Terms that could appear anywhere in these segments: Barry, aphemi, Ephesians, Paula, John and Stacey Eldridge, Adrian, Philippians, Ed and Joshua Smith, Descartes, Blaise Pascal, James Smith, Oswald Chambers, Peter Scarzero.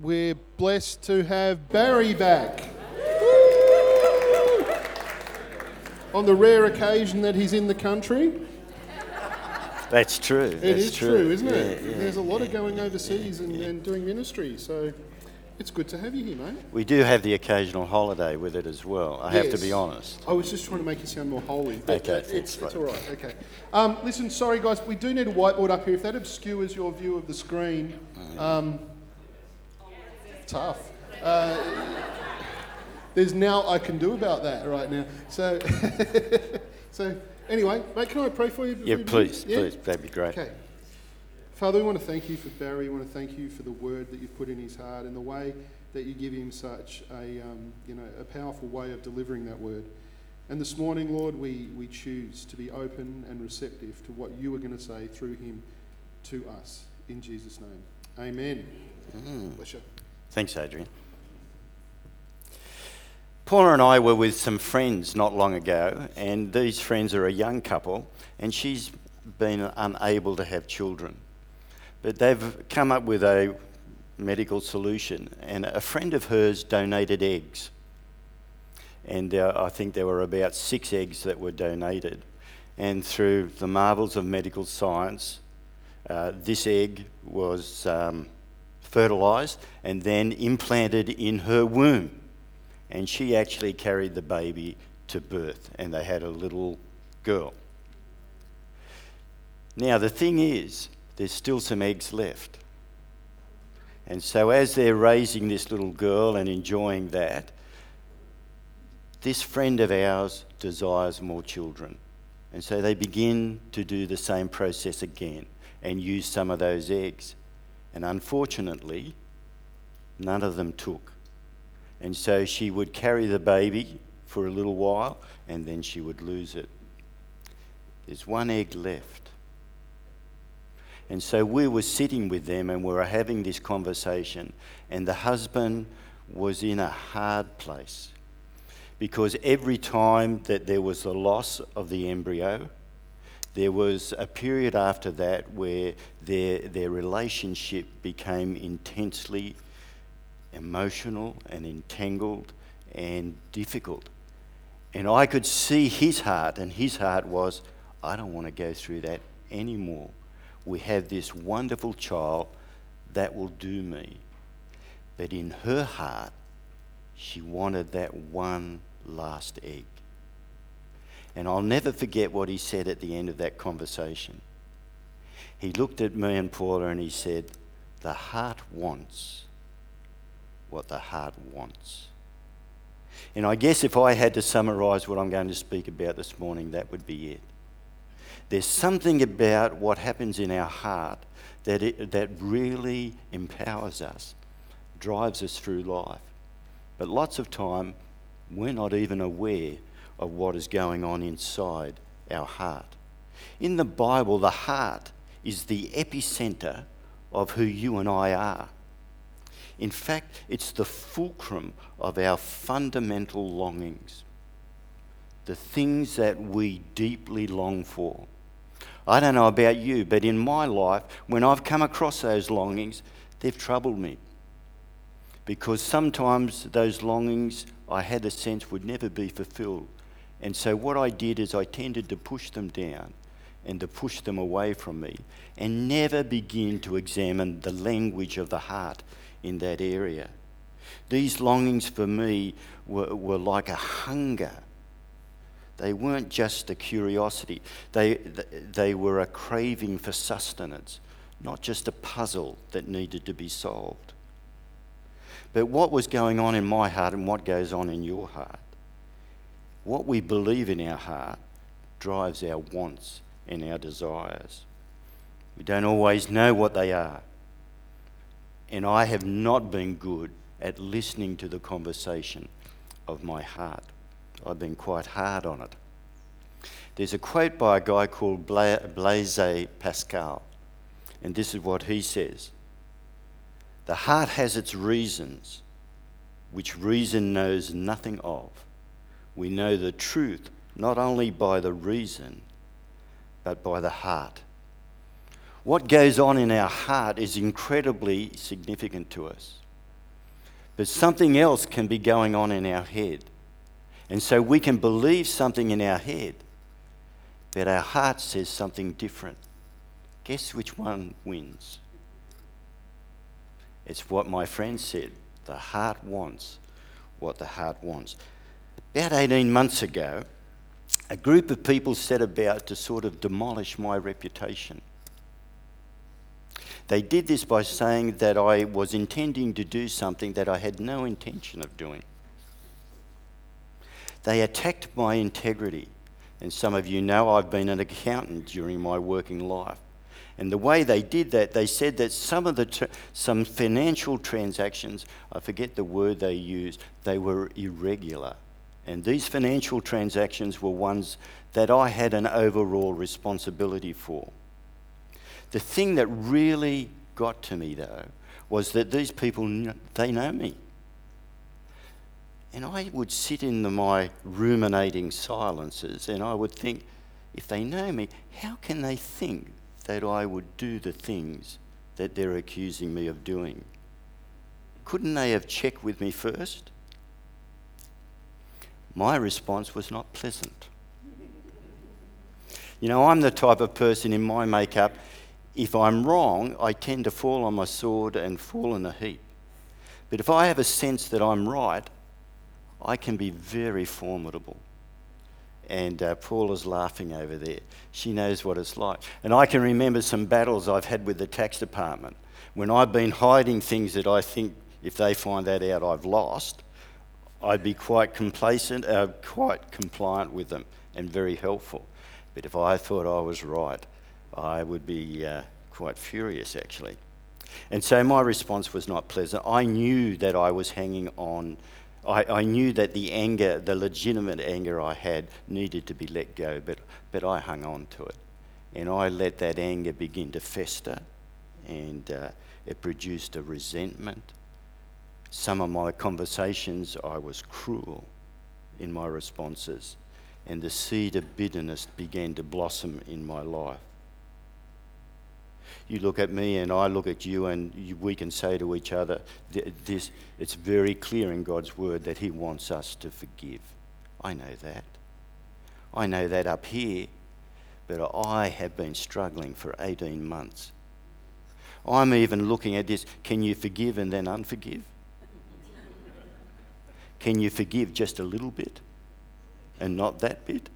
We're blessed to have Barry back. Woo! On the rare occasion that he's in the country. That's true. It is true, isn't it? Yeah, there's a lot of going overseas and doing ministry, so it's good to have you here, mate. We do have the occasional holiday with it as well, I have to be honest. I was just trying to make you sound more holy. But okay. It's all right, okay. Listen, sorry guys, we do need a whiteboard up here. If that obscures your view of the screen, tough. There's now I can do about that right now. So, anyway, mate, can I pray for you? Yeah, please, that'd be great. Okay. Father, we want to thank you for Barry. We want to thank you for the word that you've put in his heart and the way that you give him such a powerful way of delivering that word. And this morning, Lord, we choose to be open and receptive to what you are going to say through him to us. In Jesus' name, amen. Bless you. Thanks, Adrian. Paula and I were with some friends not long ago, and these friends are a young couple, and she's been unable to have children. But they've come up with a medical solution, and a friend of hers donated eggs. And I think there were about 6 eggs that were donated. And through the marvels of medical science, this egg was fertilised and then implanted in her womb. And she actually carried the baby to birth, and they had a little girl. Now, the thing is, there's still some eggs left. And so as they're raising this little girl and enjoying that, this friend of ours desires more children. And so they begin to do the same process again and use some of those eggs. And unfortunately, none of them took. And so she would carry the baby for a little while, and then she would lose it. There's one egg left. And so we were sitting with them, and we were having this conversation, and the husband was in a hard place, because every time that there was the loss of the embryo, there was a period after that where their relationship became intensely emotional and entangled and difficult. And I could see his heart, and his heart was, I don't want to go through that anymore. We have this wonderful child that will do me. But in her heart, she wanted that one last egg. And I'll never forget what he said at the end of that conversation. He looked at me and Paula and he said, the heart wants what the heart wants. And I guess if I had to summarise what I'm going to speak about this morning, that would be it. There's something about what happens in our heart that really empowers us, drives us through life. But lots of time, we're not even aware of what is going on inside our heart. In the Bible, the heart is the epicenter of who you and I are. In fact, it's the fulcrum of our fundamental longings, the things that we deeply long for. I don't know about you, but in my life, when I've come across those longings, they've troubled me. Because sometimes those longings, I had a sense, would never be fulfilled. And so what I did is I tended to push them down and to push them away from me and never begin to examine the language of the heart in that area. These longings for me were like a hunger. They weren't just a curiosity. They were a craving for sustenance, not just a puzzle that needed to be solved. But what was going on in my heart and what goes on in your heart? What we believe in our heart drives our wants and our desires. We don't always know what they are. And I have not been good at listening to the conversation of my heart. I've been quite hard on it. There's a quote by a guy called Blaise Pascal, and this is what he says. The heart has its reasons, which reason knows nothing of. We know the truth not only by the reason, but by the heart. What goes on in our heart is incredibly significant to us. But something else can be going on in our head. And so we can believe something in our head, but our heart says something different. Guess which one wins? It's what my friend said. The heart wants what the heart wants. About 18 months ago, a group of people set about to sort of demolish my reputation. They did this by saying that I was intending to do something that I had no intention of doing. They attacked my integrity. And some of you know I've been an accountant during my working life. And the way they did that, they said that some financial transactions, I forget the word they used, they were irregular. And these financial transactions were ones that I had an overall responsibility for. The thing that really got to me, though, was that these people, they know me. And I would sit in my ruminating silences and I would think, if they know me, how can they think that I would do the things that they're accusing me of doing? Couldn't they have checked with me first? My response was not pleasant. You know, I'm the type of person in my makeup, if I'm wrong, I tend to fall on my sword and fall in a heap. But if I have a sense that I'm right, I can be very formidable. And Paula's laughing over there. She knows what it's like. And I can remember some battles I've had with the tax department when I've been hiding things that I think if they find that out I've lost. I'd be quite compliant with them and very helpful. But if I thought I was right, I would be quite furious, actually. And so my response was not pleasant. I knew that I was hanging on. I knew that the anger, the legitimate anger I had, needed to be let go, but I hung on to it. And I let that anger begin to fester, and it produced a resentment. Some of my conversations, I was cruel in my responses, and the seed of bitterness began to blossom in my life. You look at me and I look at you, and we can say to each other, this, it's very clear in God's word that he wants us to forgive. I know that. I know that up here, but I have been struggling for 18 months. I'm even looking at this, can you forgive and then unforgive? Can you forgive just a little bit and not that bit?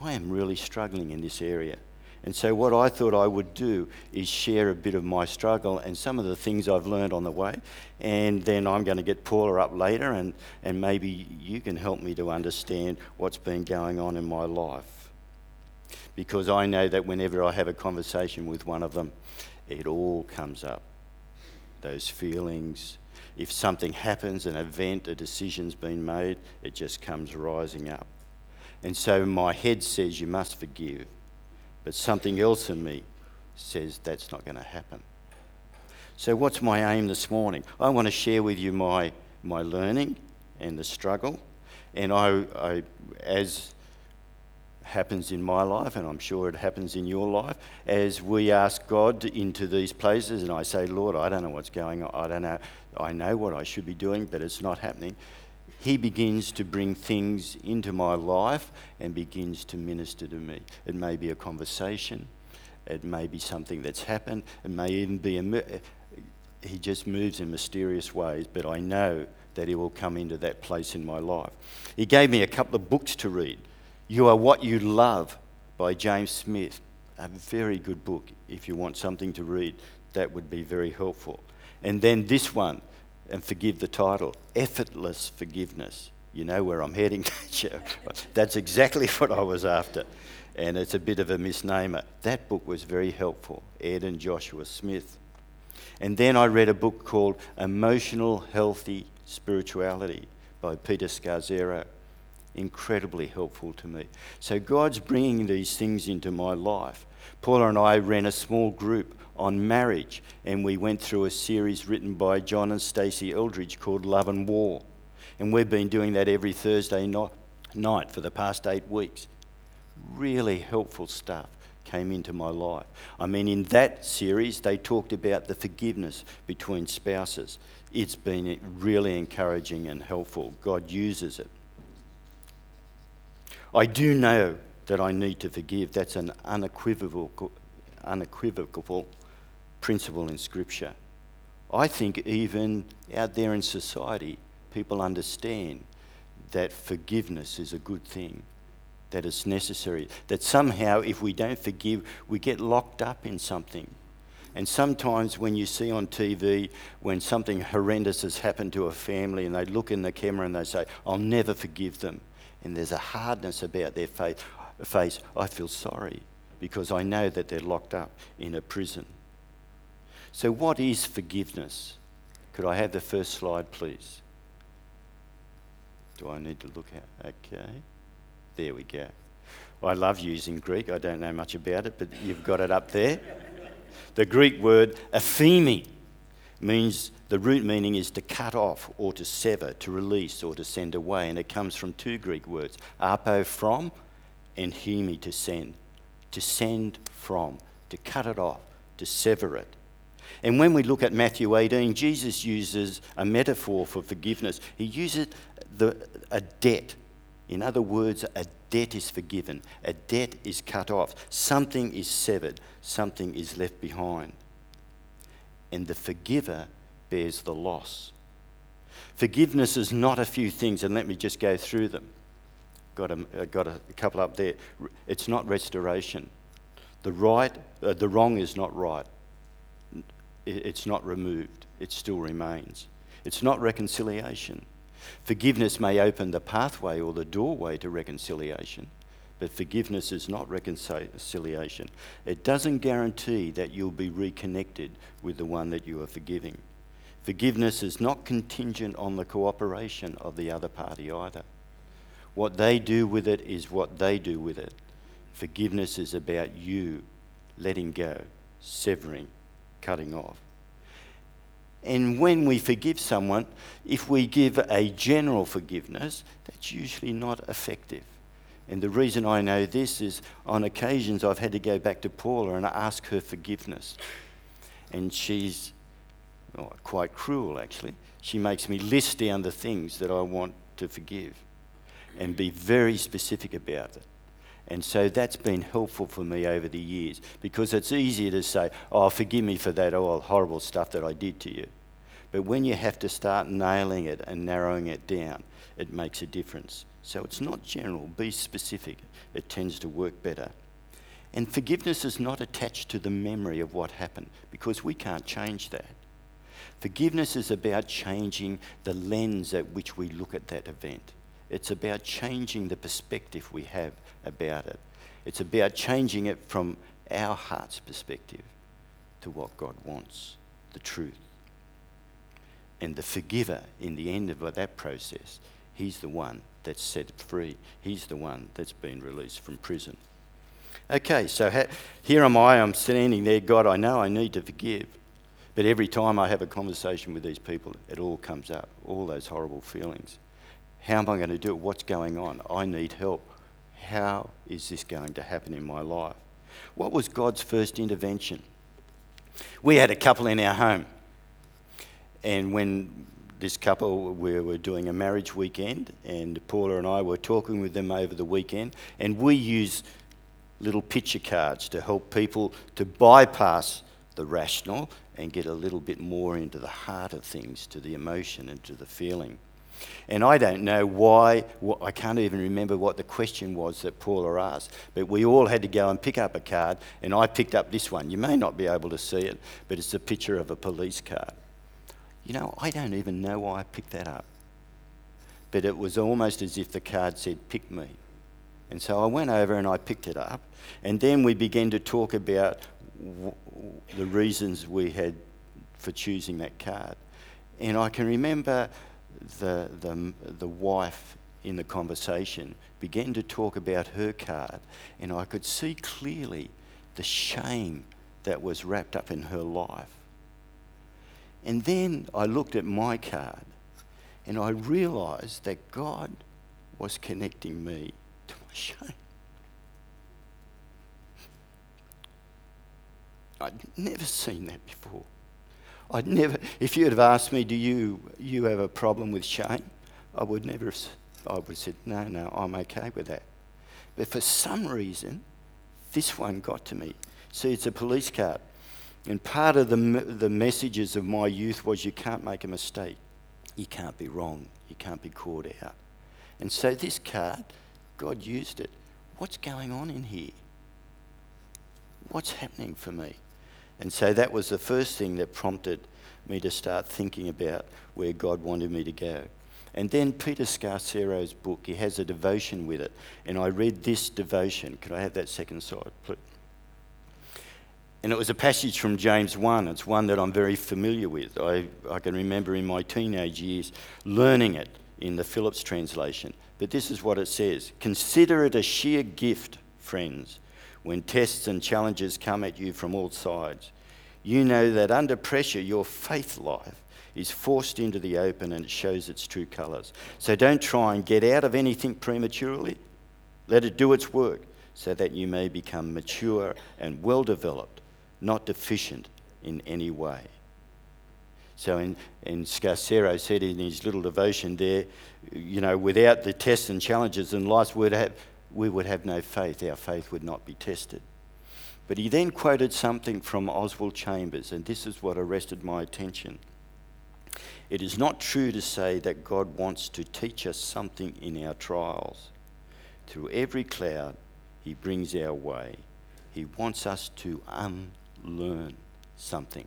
I am really struggling in this area. And so what I thought I would do is share a bit of my struggle and some of the things I've learned on the way. And then I'm going to get Paula up later and maybe you can help me to understand what's been going on in my life. Because I know that whenever I have a conversation with one of them, it all comes up. Those feelings. If something happens, an event, a decision's been made, it just comes rising up. And so my head says you must forgive. But something else in me says that's not going to happen. So what's my aim this morning? I want to share with you my learning and the struggle. And I, as happens in my life, and I'm sure it happens in your life, as we ask God into these places, and I say, Lord, I don't know what's going on. I don't know. I know what I should be doing, but it's not happening. He begins to bring things into my life and begins to minister to me. It may be a conversation. It may be something that's happened. It may even be he just moves in mysterious ways, but I know that he will come into that place in my life. He gave me a couple of books to read. You Are What You Love by James Smith. A very good book. If you want something to read, that would be very helpful. And then this one, and forgive the title, Effortless Forgiveness. You know where I'm heading, don't you? That's exactly what I was after. And it's a bit of a misnomer. That book was very helpful, Ed and Joshua Smith. And then I read a book called Emotional Healthy Spirituality by Peter Scarzero. Incredibly helpful to me. So God's bringing these things into my life. Paula and I ran a small group on marriage, and we went through a series written by John and Stacey Eldridge called Love and War. And we've been doing that every Thursday night for the past 8 weeks. Really helpful stuff came into my life. I mean, in that series, they talked about the forgiveness between spouses. It's been really encouraging and helpful. God uses it. I do know that I need to forgive. That's an unequivocal principle in Scripture. I think even out there in society, people understand that forgiveness is a good thing, that it's necessary, that somehow if we don't forgive, we get locked up in something. And sometimes when you see on TV, when something horrendous has happened to a family and they look in the camera and they say, I'll never forgive them. And there's a hardness about their face. I feel sorry because I know that they're locked up in a prison. So what is forgiveness? Could I have the first slide, please? Do I need to look at? Okay. There we go. I love using Greek. I don't know much about it, but you've got it up there. The Greek word aphemi means, the root meaning is to cut off or to sever, to release or to send away, and it comes from two Greek words, apo, from, and hemi, to send from, to cut it off, to sever it. And when we look at Matthew 18, Jesus uses a metaphor for forgiveness. He uses a debt. In other words, a debt is forgiven, a debt is cut off, something is severed, something is left behind. And the forgiver bears the loss. Forgiveness is not a few things, and let me just go through them. Got a couple up there. It's not restoration. The wrong is not right. It's not removed. It still remains. It's not reconciliation. Forgiveness may open the pathway or the doorway to reconciliation, but forgiveness is not reconciliation. It doesn't guarantee that you'll be reconnected with the one that you are forgiving. Forgiveness is not contingent on the cooperation of the other party either. What they do with it is what they do with it. Forgiveness is about you letting go, severing, cutting off. And when we forgive someone, if we give a general forgiveness, that's usually not effective. And the reason I know this is on occasions I've had to go back to Paula and ask her forgiveness. And she's quite cruel, actually. She makes me list down the things that I want to forgive and be very specific about it. And so that's been helpful for me over the years, because it's easier to say, oh, forgive me for that horrible stuff that I did to you. But when you have to start nailing it and narrowing it down, it makes a difference. So it's not general, be specific. It tends to work better. And forgiveness is not attached to the memory of what happened, because we can't change that. Forgiveness is about changing the lens at which we look at that event. It's about changing the perspective we have about it. It's about changing it from our heart's perspective to what God wants, the truth. And the forgiver, in the end of that process, he's the one that's set free. He's the one that's been released from prison. Okay, so here am I, I'm standing there, God, I know I need to forgive. But every time I have a conversation with these people, it all comes up, all those horrible feelings. How am I going to do it? What's going on? I need help. How is this going to happen in my life? What was God's first intervention? We had a couple in our home. And when this couple, we were doing a marriage weekend, and Paula and I were talking with them over the weekend, and we use little picture cards to help people to bypass the rational and get a little bit more into the heart of things, to the emotion and to the feeling. And I don't know why, I can't even remember what the question was that Paula asked, but we all had to go and pick up a card, and I picked up this one. You may not be able to see it, but it's a picture of a police car. You know, I don't even know why I picked that up. But it was almost as if the card said, pick me. And so I went over and I picked it up, and then we began to talk about the reasons we had for choosing that card. And I can remember the wife in the conversation began to talk about her card, and I could see clearly the shame that was wrapped up in her life. And then I looked at my card, and I realised that God was connecting me to my shame. I'd never seen that before. I'd never, if you'd have asked me, do you have a problem with shame? I would have said, no, I'm okay with that. But for some reason, this one got to me. See, it's a police card. And part of the messages of my youth was, you can't make a mistake. You can't be wrong. You can't be caught out. And so this card, God used it. What's going on in here? What's happening for me? And so that was the first thing that prompted me to start thinking about where God wanted me to go. And then Peter Scarcero's book, he has a devotion with it. And I read this devotion. Could I have that second slide, please? And it was a passage from James 1. It's one that I'm very familiar with. I can remember in my teenage years learning it in the Phillips translation. But this is what it says. Consider it a sheer gift, friends, when tests and challenges come at you from all sides. You know that under pressure, your faith life is forced into the open and it shows its true colours. So don't try and get out of anything prematurely. Let it do its work so that you may become mature and well-developed, not deficient in any way. So in Scarzero said in his little devotion there, you know, without the tests and challenges in life, we would have no faith. Our faith would not be tested. But he then quoted something from Oswald Chambers, and this is what arrested my attention. It is not true to say that God wants to teach us something in our trials. Through every cloud he brings our way. He wants us to unlearn something.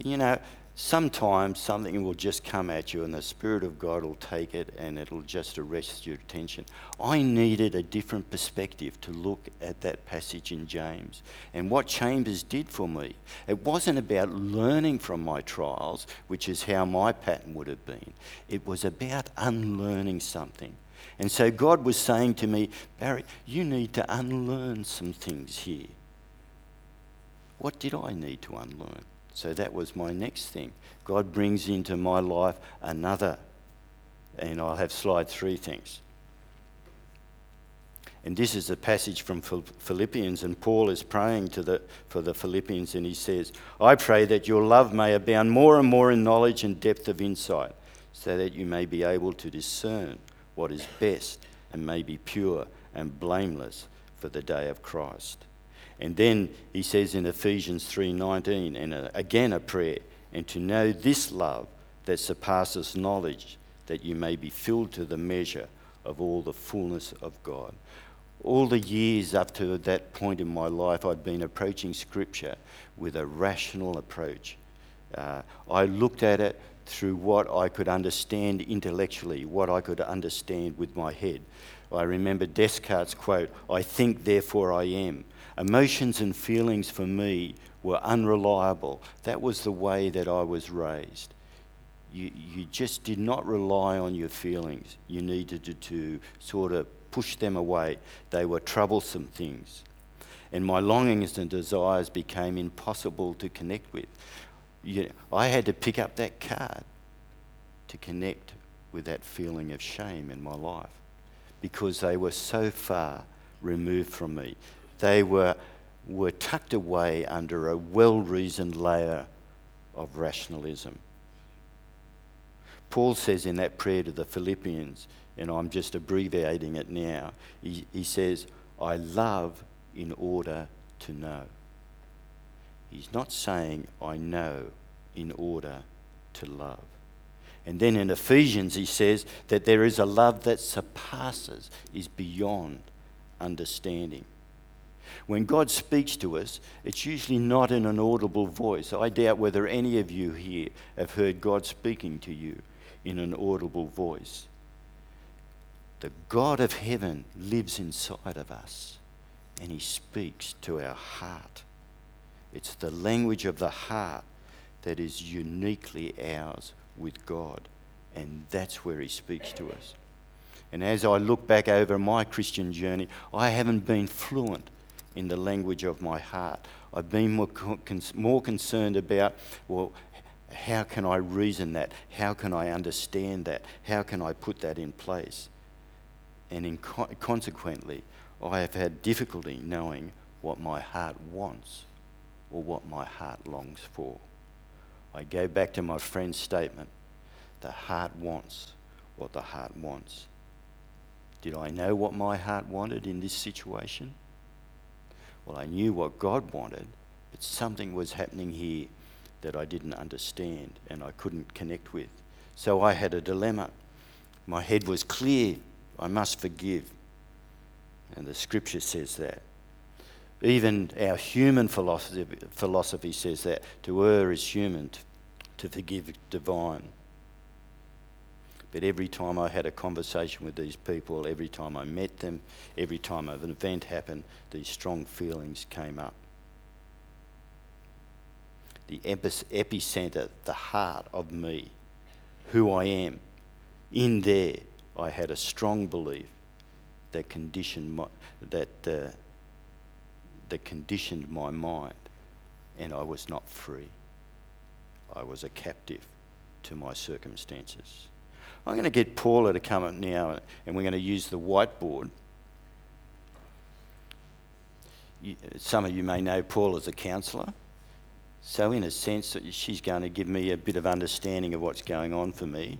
You know, sometimes something will just come at you and the Spirit of God will take it and it'll just arrest your attention. I needed a different perspective to look at that passage in James. And what Chambers did for me, it wasn't about learning from my trials, which is how my pattern would have been. It was about unlearning something. And so God was saying to me, Barry, you need to unlearn some things here. What did I need to unlearn? So that was my next thing. God brings into my life another, and I'll have slide 3 things. And this is a passage from Philippians, and Paul is praying for the Philippians, and he says, I pray that your love may abound more and more in knowledge and depth of insight, so that you may be able to discern what is best and may be pure and blameless for the day of Christ. And then he says in Ephesians 3:19, and again a prayer, and to know this love that surpasses knowledge, that you may be filled to the measure of all the fullness of God. All the years up to that point in my life, I'd been approaching Scripture with a rational approach. I looked at it through what I could understand intellectually, what I could understand with my head. I remember Descartes' quote, I think, therefore I am. Emotions and feelings for me were unreliable. That was the way that I was raised. You just did not rely on your feelings. You needed to sort of push them away. They were troublesome things. And my longings and desires became impossible to connect with. I had to pick up that card to connect with that feeling of shame in my life because they were so far removed from me. They were tucked away under a well-reasoned layer of rationalism. Paul says in that prayer to the Philippians, and I'm just abbreviating it now, he says, I love in order to know. He's not saying, I know in order to love. And then in Ephesians, he says that there is a love that surpasses, is beyond understanding. When God speaks to us, it's usually not in an audible voice. I doubt whether any of you here have heard God speaking to you in an audible voice. The God of heaven lives inside of us, and he speaks to our heart. It's the language of the heart that is uniquely ours with God, and that's where he speaks to us. And as I look back over my Christian journey, I haven't been fluent in the language of my heart. I've been more concerned about, well, how can I reason that? How can I understand that? How can I put that in place? And consequently, I have had difficulty knowing what my heart wants or what my heart longs for. I go back to my friend's statement, the heart wants what the heart wants. Did I know what my heart wanted in this situation? Well, I knew what God wanted, but something was happening here that I didn't understand and I couldn't connect with. So I had a dilemma. My head was clear. I must forgive. And the scripture says that. Even our human philosophy says that. To err is human, to forgive is divine. But every time I had a conversation with these people, every time I met them, every time an event happened, these strong feelings came up. The epicenter, the heart of me, who I am, in there I had a strong belief that conditioned my mind, and I was not free. I was a captive to my circumstances. I'm going to get Paula to come up now, and we're going to use the whiteboard. Some of you may know Paula's a counsellor, so in a sense she's going to give me a bit of understanding of what's going on for me,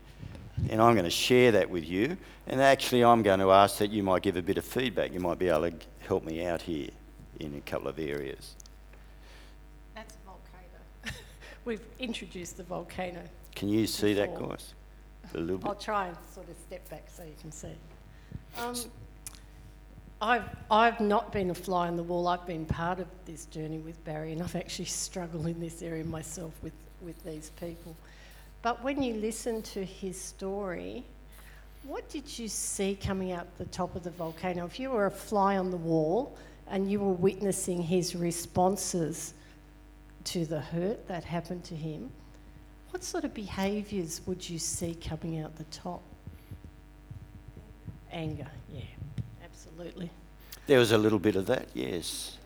and I'm going to share that with you, and actually I'm going to ask that you might give a bit of feedback. You might be able to help me out here in a couple of areas. That's a volcano. We've introduced the volcano. Can you see before. That, guys? I'll try and sort of step back so you can see. I've not been a fly on the wall. I've been part of this journey with Barry, and I've actually struggled in this area myself with these people. But when you listen to his story, what did you see coming out the top of the volcano? If you were a fly on the wall and you were witnessing his responses to the hurt that happened to him, what sort of behaviours would you see coming out the top? Anger, yeah, absolutely. There was a little bit of that, yes.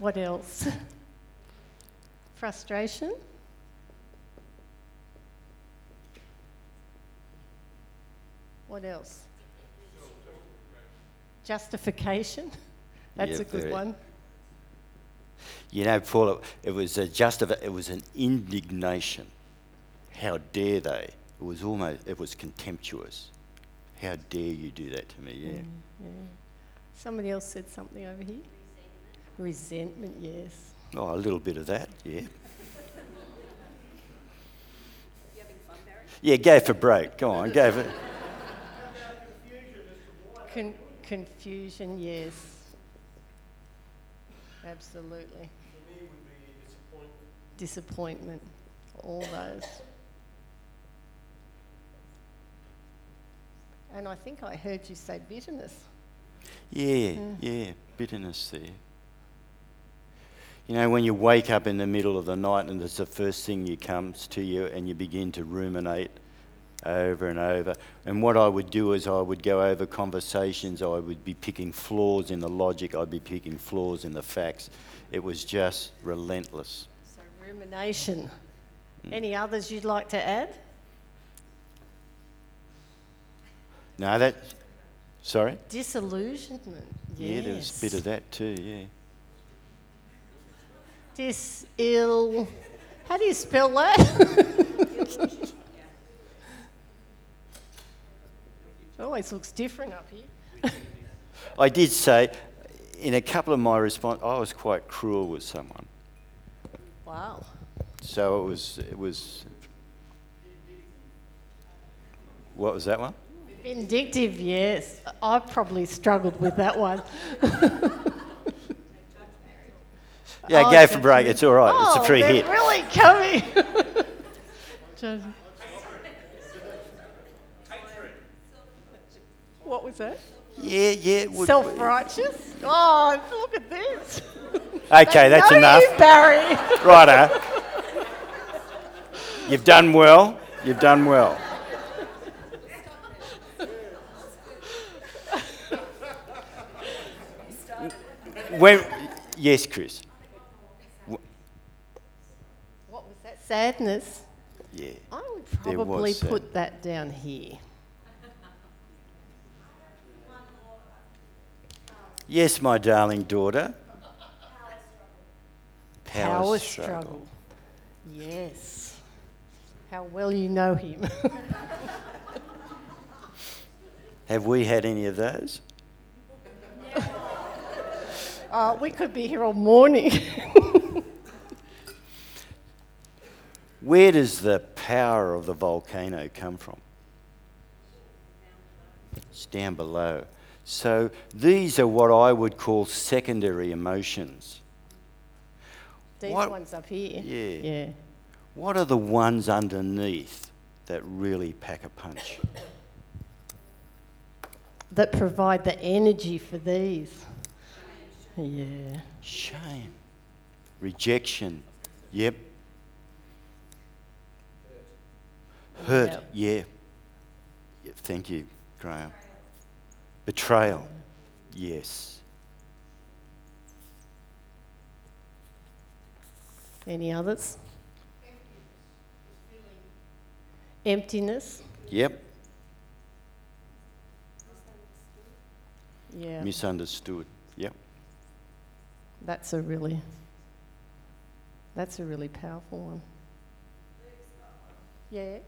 What else? Frustration? What else? Justification? That's a good one. You know, Paul, it was an indignation. How dare they? It was contemptuous. How dare you do that to me? Yeah. Yeah. Somebody else said something over here. Resentment, yes. Oh, a little bit of that, yeah. You having fun, Barry? Yeah, go for break. Go on, go for. Confusion, yes. Absolutely. For me, it would be disappointment. All those. And I think I heard you say bitterness. Yeah, bitterness there. You know, when you wake up in the middle of the night and it's the first thing that comes to you and you begin to ruminate over and over. And what I would do is I would go over conversations, I would be picking flaws in the logic, I'd be picking flaws in the facts. It was just relentless. So rumination. Any others you'd like to add? No, that... Sorry? Disillusionment, yes. Yeah, there was a bit of that too, yeah. How do you spell that? It always looks different up here. I did say, in a couple of my responses, I was quite cruel with someone. Wow. So it was. What was that one? Vindictive, yes. I probably struggled with that one. Yeah, go for break. It's all right. It's a free hit. Oh, really coming. What was that? Yeah. Self-righteous? Oh, look at this. Okay, that's enough. You, Barry. Righto. You've done well. You've done well. Yes, Chris. What was that? Sadness? Yeah. I would probably put that down here. Yes, my darling daughter. Power struggle. Yes. How well you know him. Have we had any of those? We could be here all morning. Where does the power of the volcano come from? It's down below. So these are what I would call secondary emotions. These ones up here. Yeah. Yeah. What are the ones underneath that really pack a punch? That provide the energy for these. Yeah. Shame. Rejection. Yep. Hurt. Yep. Yeah. Yep. Thank you, Graham. Betrayal. Yeah. Yes. Any others? Emptiness. Yep. Yeah. Misunderstood. Yep. That's a really powerful one. Yeah.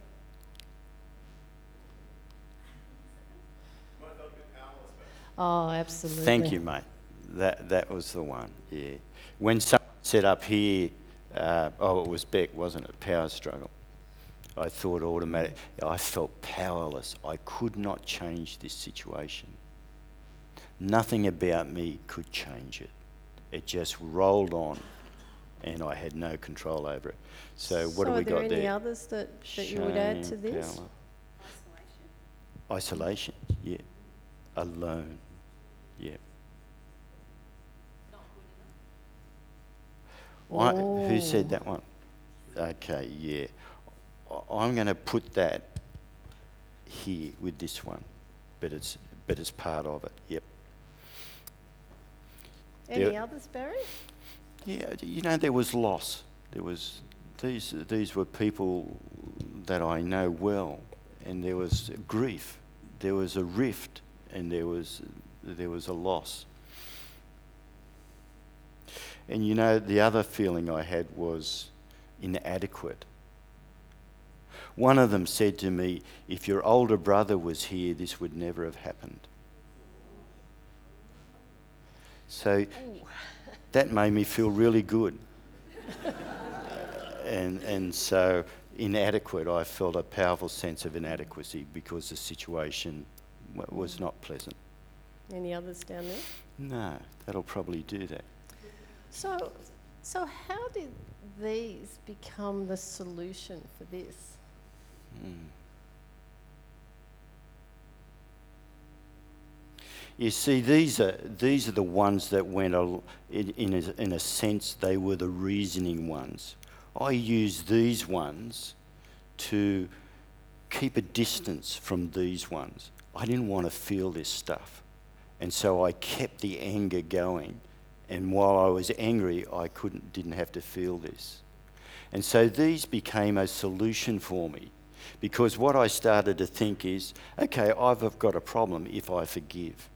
Oh, absolutely. Thank you, mate. That was the one. Yeah. When someone said up here, it was Beck, wasn't it? Power struggle. I thought automatic. I felt powerless. I could not change this situation. Nothing about me could change it. It just rolled on, and I had no control over it. So what have we got there? Are there any others that you would add to this? Power. Isolation. Yeah. Alone. Yeah. Who said that one? Okay, yeah. I'm going to put that here with this one, but it's part of it. Yep. Any others, Barry? Yeah, there was loss. There was these were people that I know well, and there was grief. There was a rift, and there was a loss. And the other feeling I had was inadequate. One of them said to me, if your older brother was here, this would never have happened. So that made me feel really good. And so inadequate, I felt a powerful sense of inadequacy because the situation was not pleasant. Any others down there? No, that'll probably do that. So how did these become the solution for this? You see, these are the ones that went in a sense they were the reasoning ones. I use these ones to keep a distance from these ones. I didn't want to feel this stuff, and so I kept the anger going. And while I was angry, I didn't have to feel this. And so these became a solution for me, because what I started to think is, okay, I've got a problem if I forgive.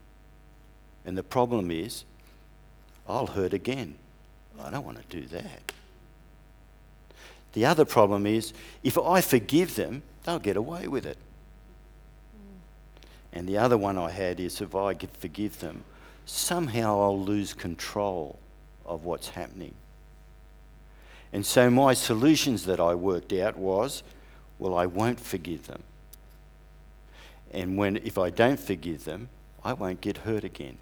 And the problem is, I'll hurt again. I don't want to do that. The other problem is, if I forgive them, they'll get away with it. And the other one I had is, if I forgive them, somehow I'll lose control of what's happening. And so my solutions that I worked out was, well, I won't forgive them. And if I don't forgive them, I won't get hurt again.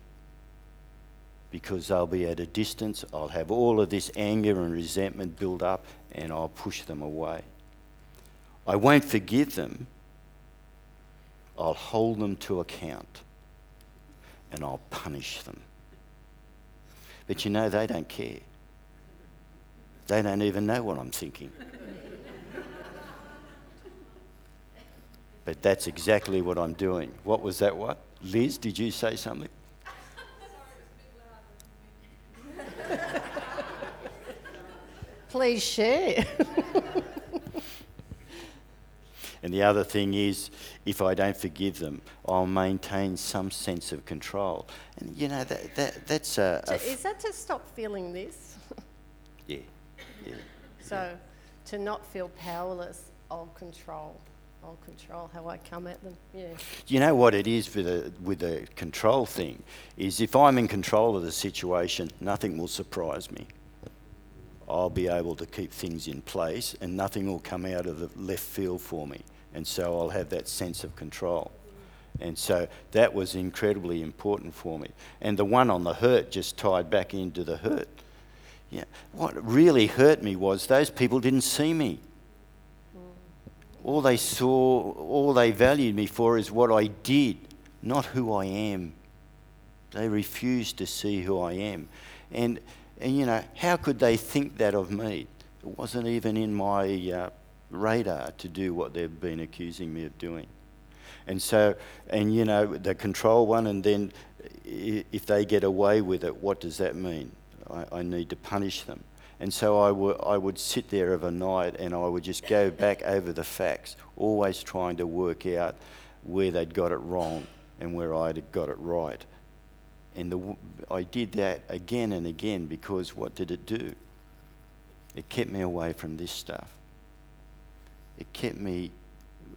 Because they'll be at a distance, I'll have all of this anger and resentment build up, and I'll push them away. I won't forgive them, I'll hold them to account. And I'll punish them. But they don't care. They don't even know what I'm thinking. But that's exactly what I'm doing. What was that what? Liz, did you say something? Please share. And the other thing is, if I don't forgive them, I'll maintain some sense of control. And that's a... So is that to stop feeling this? Yeah. Yeah. So to not feel powerless, I'll control how I come at them. Yeah. You know what it is with the control thing is, if I'm in control of the situation, nothing will surprise me. I'll be able to keep things in place, and nothing will come out of the left field for me. And so I'll have that sense of control. And so that was incredibly important for me. And the one on the hurt just tied back into the hurt. Yeah. What really hurt me was those people didn't see me. All they saw, all they valued me for is what I did, not who I am. They refused to see who I am. And you know, how could they think that of me? It wasn't even in my radar to do what they've been accusing me of doing. And so, and you know, the control one, and then if they get away with it, what does that mean? I need to punish them. And so I would sit there of a night and I would just go back over the facts, always trying to work out where they'd got it wrong and where I'd got it right. And I did that again and again, because what did it do? It kept me away from this stuff. It kept me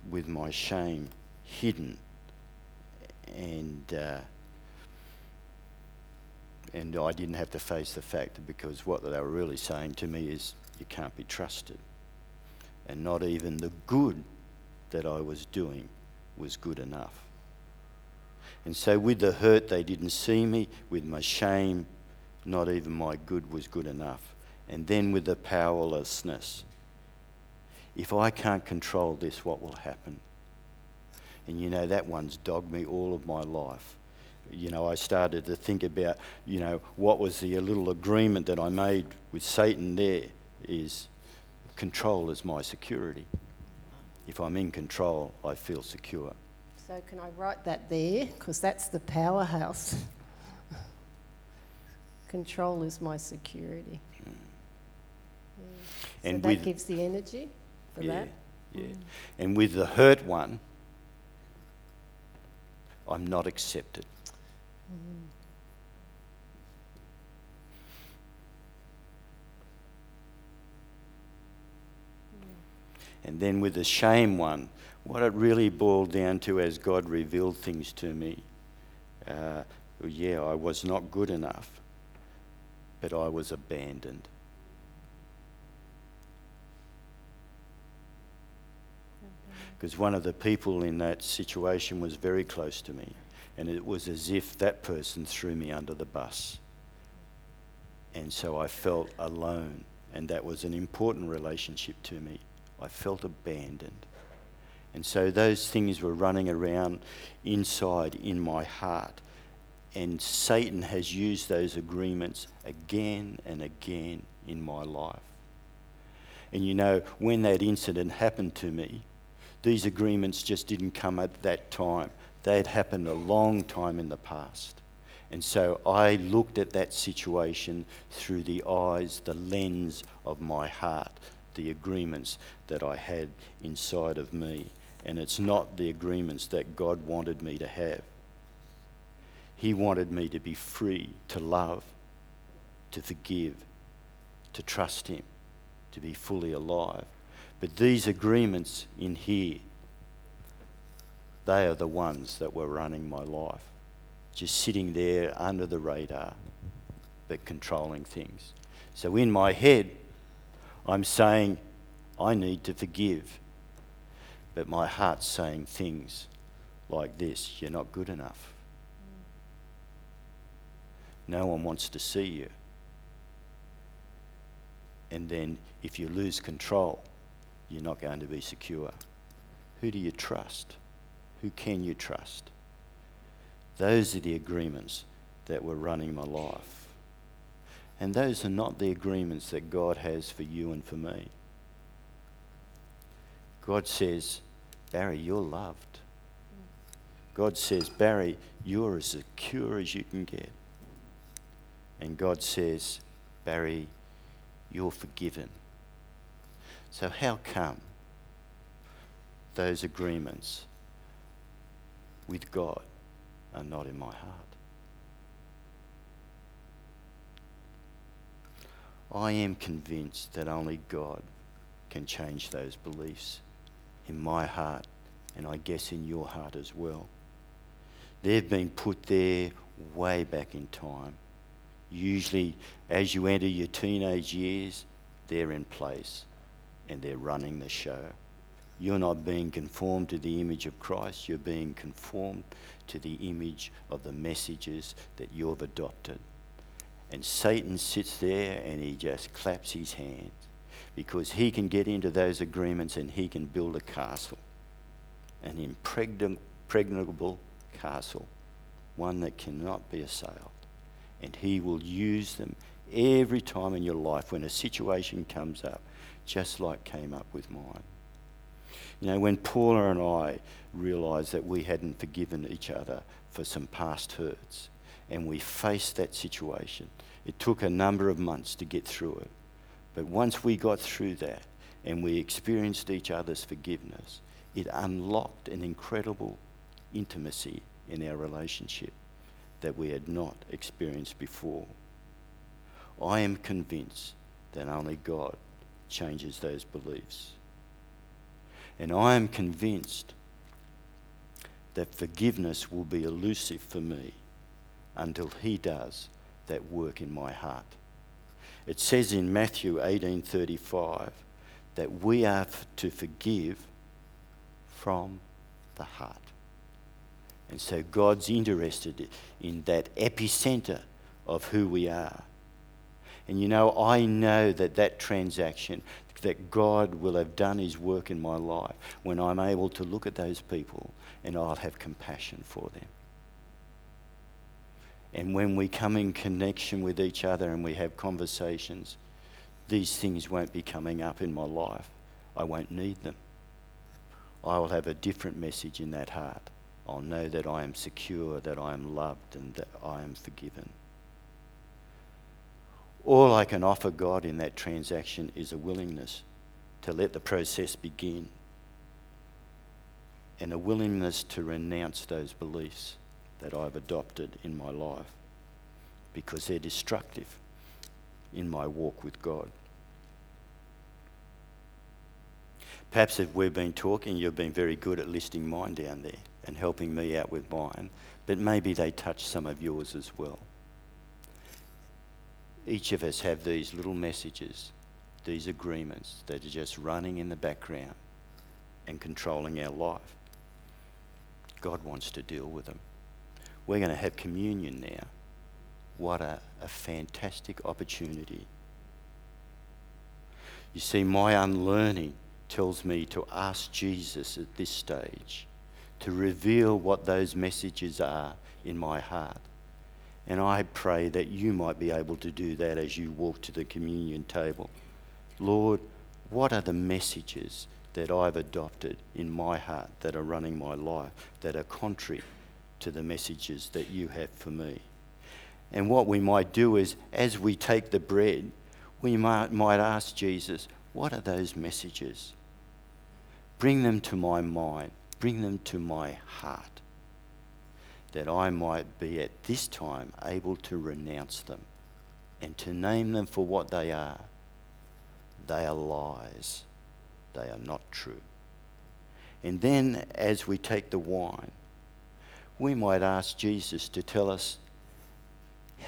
with my shame hidden, and I didn't have to face the fact, because what they were really saying to me is, you can't be trusted. And not even the good that I was doing was good enough. And so with the hurt, they didn't see me. With my shame, not even my good was good enough. And then with the powerlessness, if I can't control this, what will happen? And you know, that one's dogged me all of my life. You know, I started to think about, you know, what was the little agreement that I made with Satan there is, control is my security. If I'm in control, I feel secure. So can I write that there? Because that's the powerhouse. Control is my security. Mm. Yeah. And so that gives the energy for that? Yeah. Mm. And with the hurt one, I'm not accepted. Mm. And then with the shame one, what it really boiled down to as God revealed things to me, I was not good enough, but I was abandoned. Because one of the people in that situation was very close to me, and it was as if that person threw me under the bus. And so I felt alone, and that was an important relationship to me. I felt abandoned. And so those things were running around inside in my heart, and Satan has used those agreements again and again in my life. And you know, when that incident happened to me, these agreements just didn't come at that time. They had happened a long time in the past. And so I looked at that situation through the eyes, the lens of my heart, the agreements that I had inside of me. And it's not the agreements that God wanted me to have. He wanted me to be free, to love, to forgive, to trust him, to be fully alive. But these agreements in here, they are the ones that were running my life, just sitting there under the radar, but controlling things. So in my head, I'm saying, I need to forgive. But my heart's saying things like this, you're not good enough. No one wants to see you. And then if you lose control, you're not going to be secure. Who do you trust? Who can you trust? Those are the agreements that were running my life. And those are not the agreements that God has for you and for me. God says, Barry, you're loved. God says, Barry, you're as secure as you can get. And God says, Barry, you're forgiven. So how come those agreements with God are not in my heart? I am convinced that only God can change those beliefs in my heart, and I guess in your heart as well. They've been put there way back in time. Usually, as you enter your teenage years, they're in place and they're running the show. You're not being conformed to the image of Christ, you're being conformed to the image of the messages that you've adopted. And Satan sits there and he just claps his hands because he can get into those agreements and he can build a castle, an impregnable castle, one that cannot be assailed. And he will use them every time in your life when a situation comes up, just like came up with mine. You know, when Paula and I realised that we hadn't forgiven each other for some past hurts, and we faced that situation, it took a number of months to get through it. But once we got through that and we experienced each other's forgiveness, it unlocked an incredible intimacy in our relationship that we had not experienced before. I am convinced that only God changes those beliefs. And I am convinced that forgiveness will be elusive for me until he does that work in my heart. It says in Matthew 18:35 that we are to forgive from the heart. And so God's interested in that epicenter of who we are. And you know, I know that transaction, that God will have done his work in my life when I'm able to look at those people and I'll have compassion for them. And when we come in connection with each other and we have conversations, these things won't be coming up in my life. I won't need them. I will have a different message in that heart. I'll know that I am secure, that I am loved, and that I am forgiven. All I can offer God in that transaction is a willingness to let the process begin and a willingness to renounce those beliefs that I've adopted in my life because they're destructive in my walk with God. Perhaps if we've been talking, you've been very good at listing mine down there and helping me out with mine, but maybe they touch some of yours as well. Each of us have these little messages, these agreements that are just running in the background and controlling our life. God wants to deal with them. We're going to have communion now. What a fantastic opportunity. You see, my unlearning tells me to ask Jesus at this stage to reveal what those messages are in my heart. And I pray that you might be able to do that as you walk to the communion table. Lord, what are the messages that I've adopted in my heart that are running my life, that are contrary to the messages that you have for me? And what we might do is, as we take the bread, we might ask Jesus, what are those messages? Bring them to my mind. Bring them to my heart, that I might be at this time able to renounce them and to name them for what they are. They are lies. They are not true. And then as we take the wine, we might ask Jesus to tell us,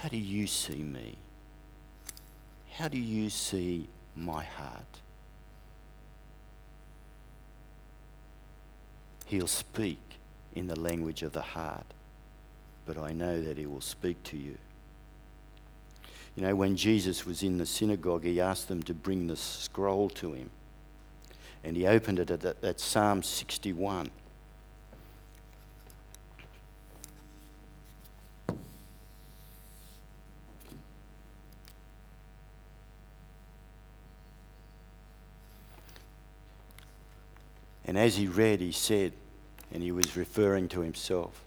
how do you see me? How do you see my heart? He'll speak in the language of the heart, but I know that he will speak to you. You know, when Jesus was in the synagogue, he asked them to bring the scroll to him, and he opened it at Psalm 61. And as he read, he said, and he was referring to himself,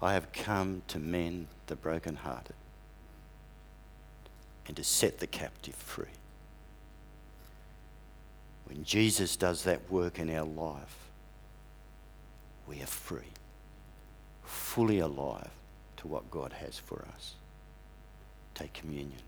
I have come to mend the brokenhearted and to set the captive free. When Jesus does that work in our life, we are free, fully alive to what God has for us. Take communion.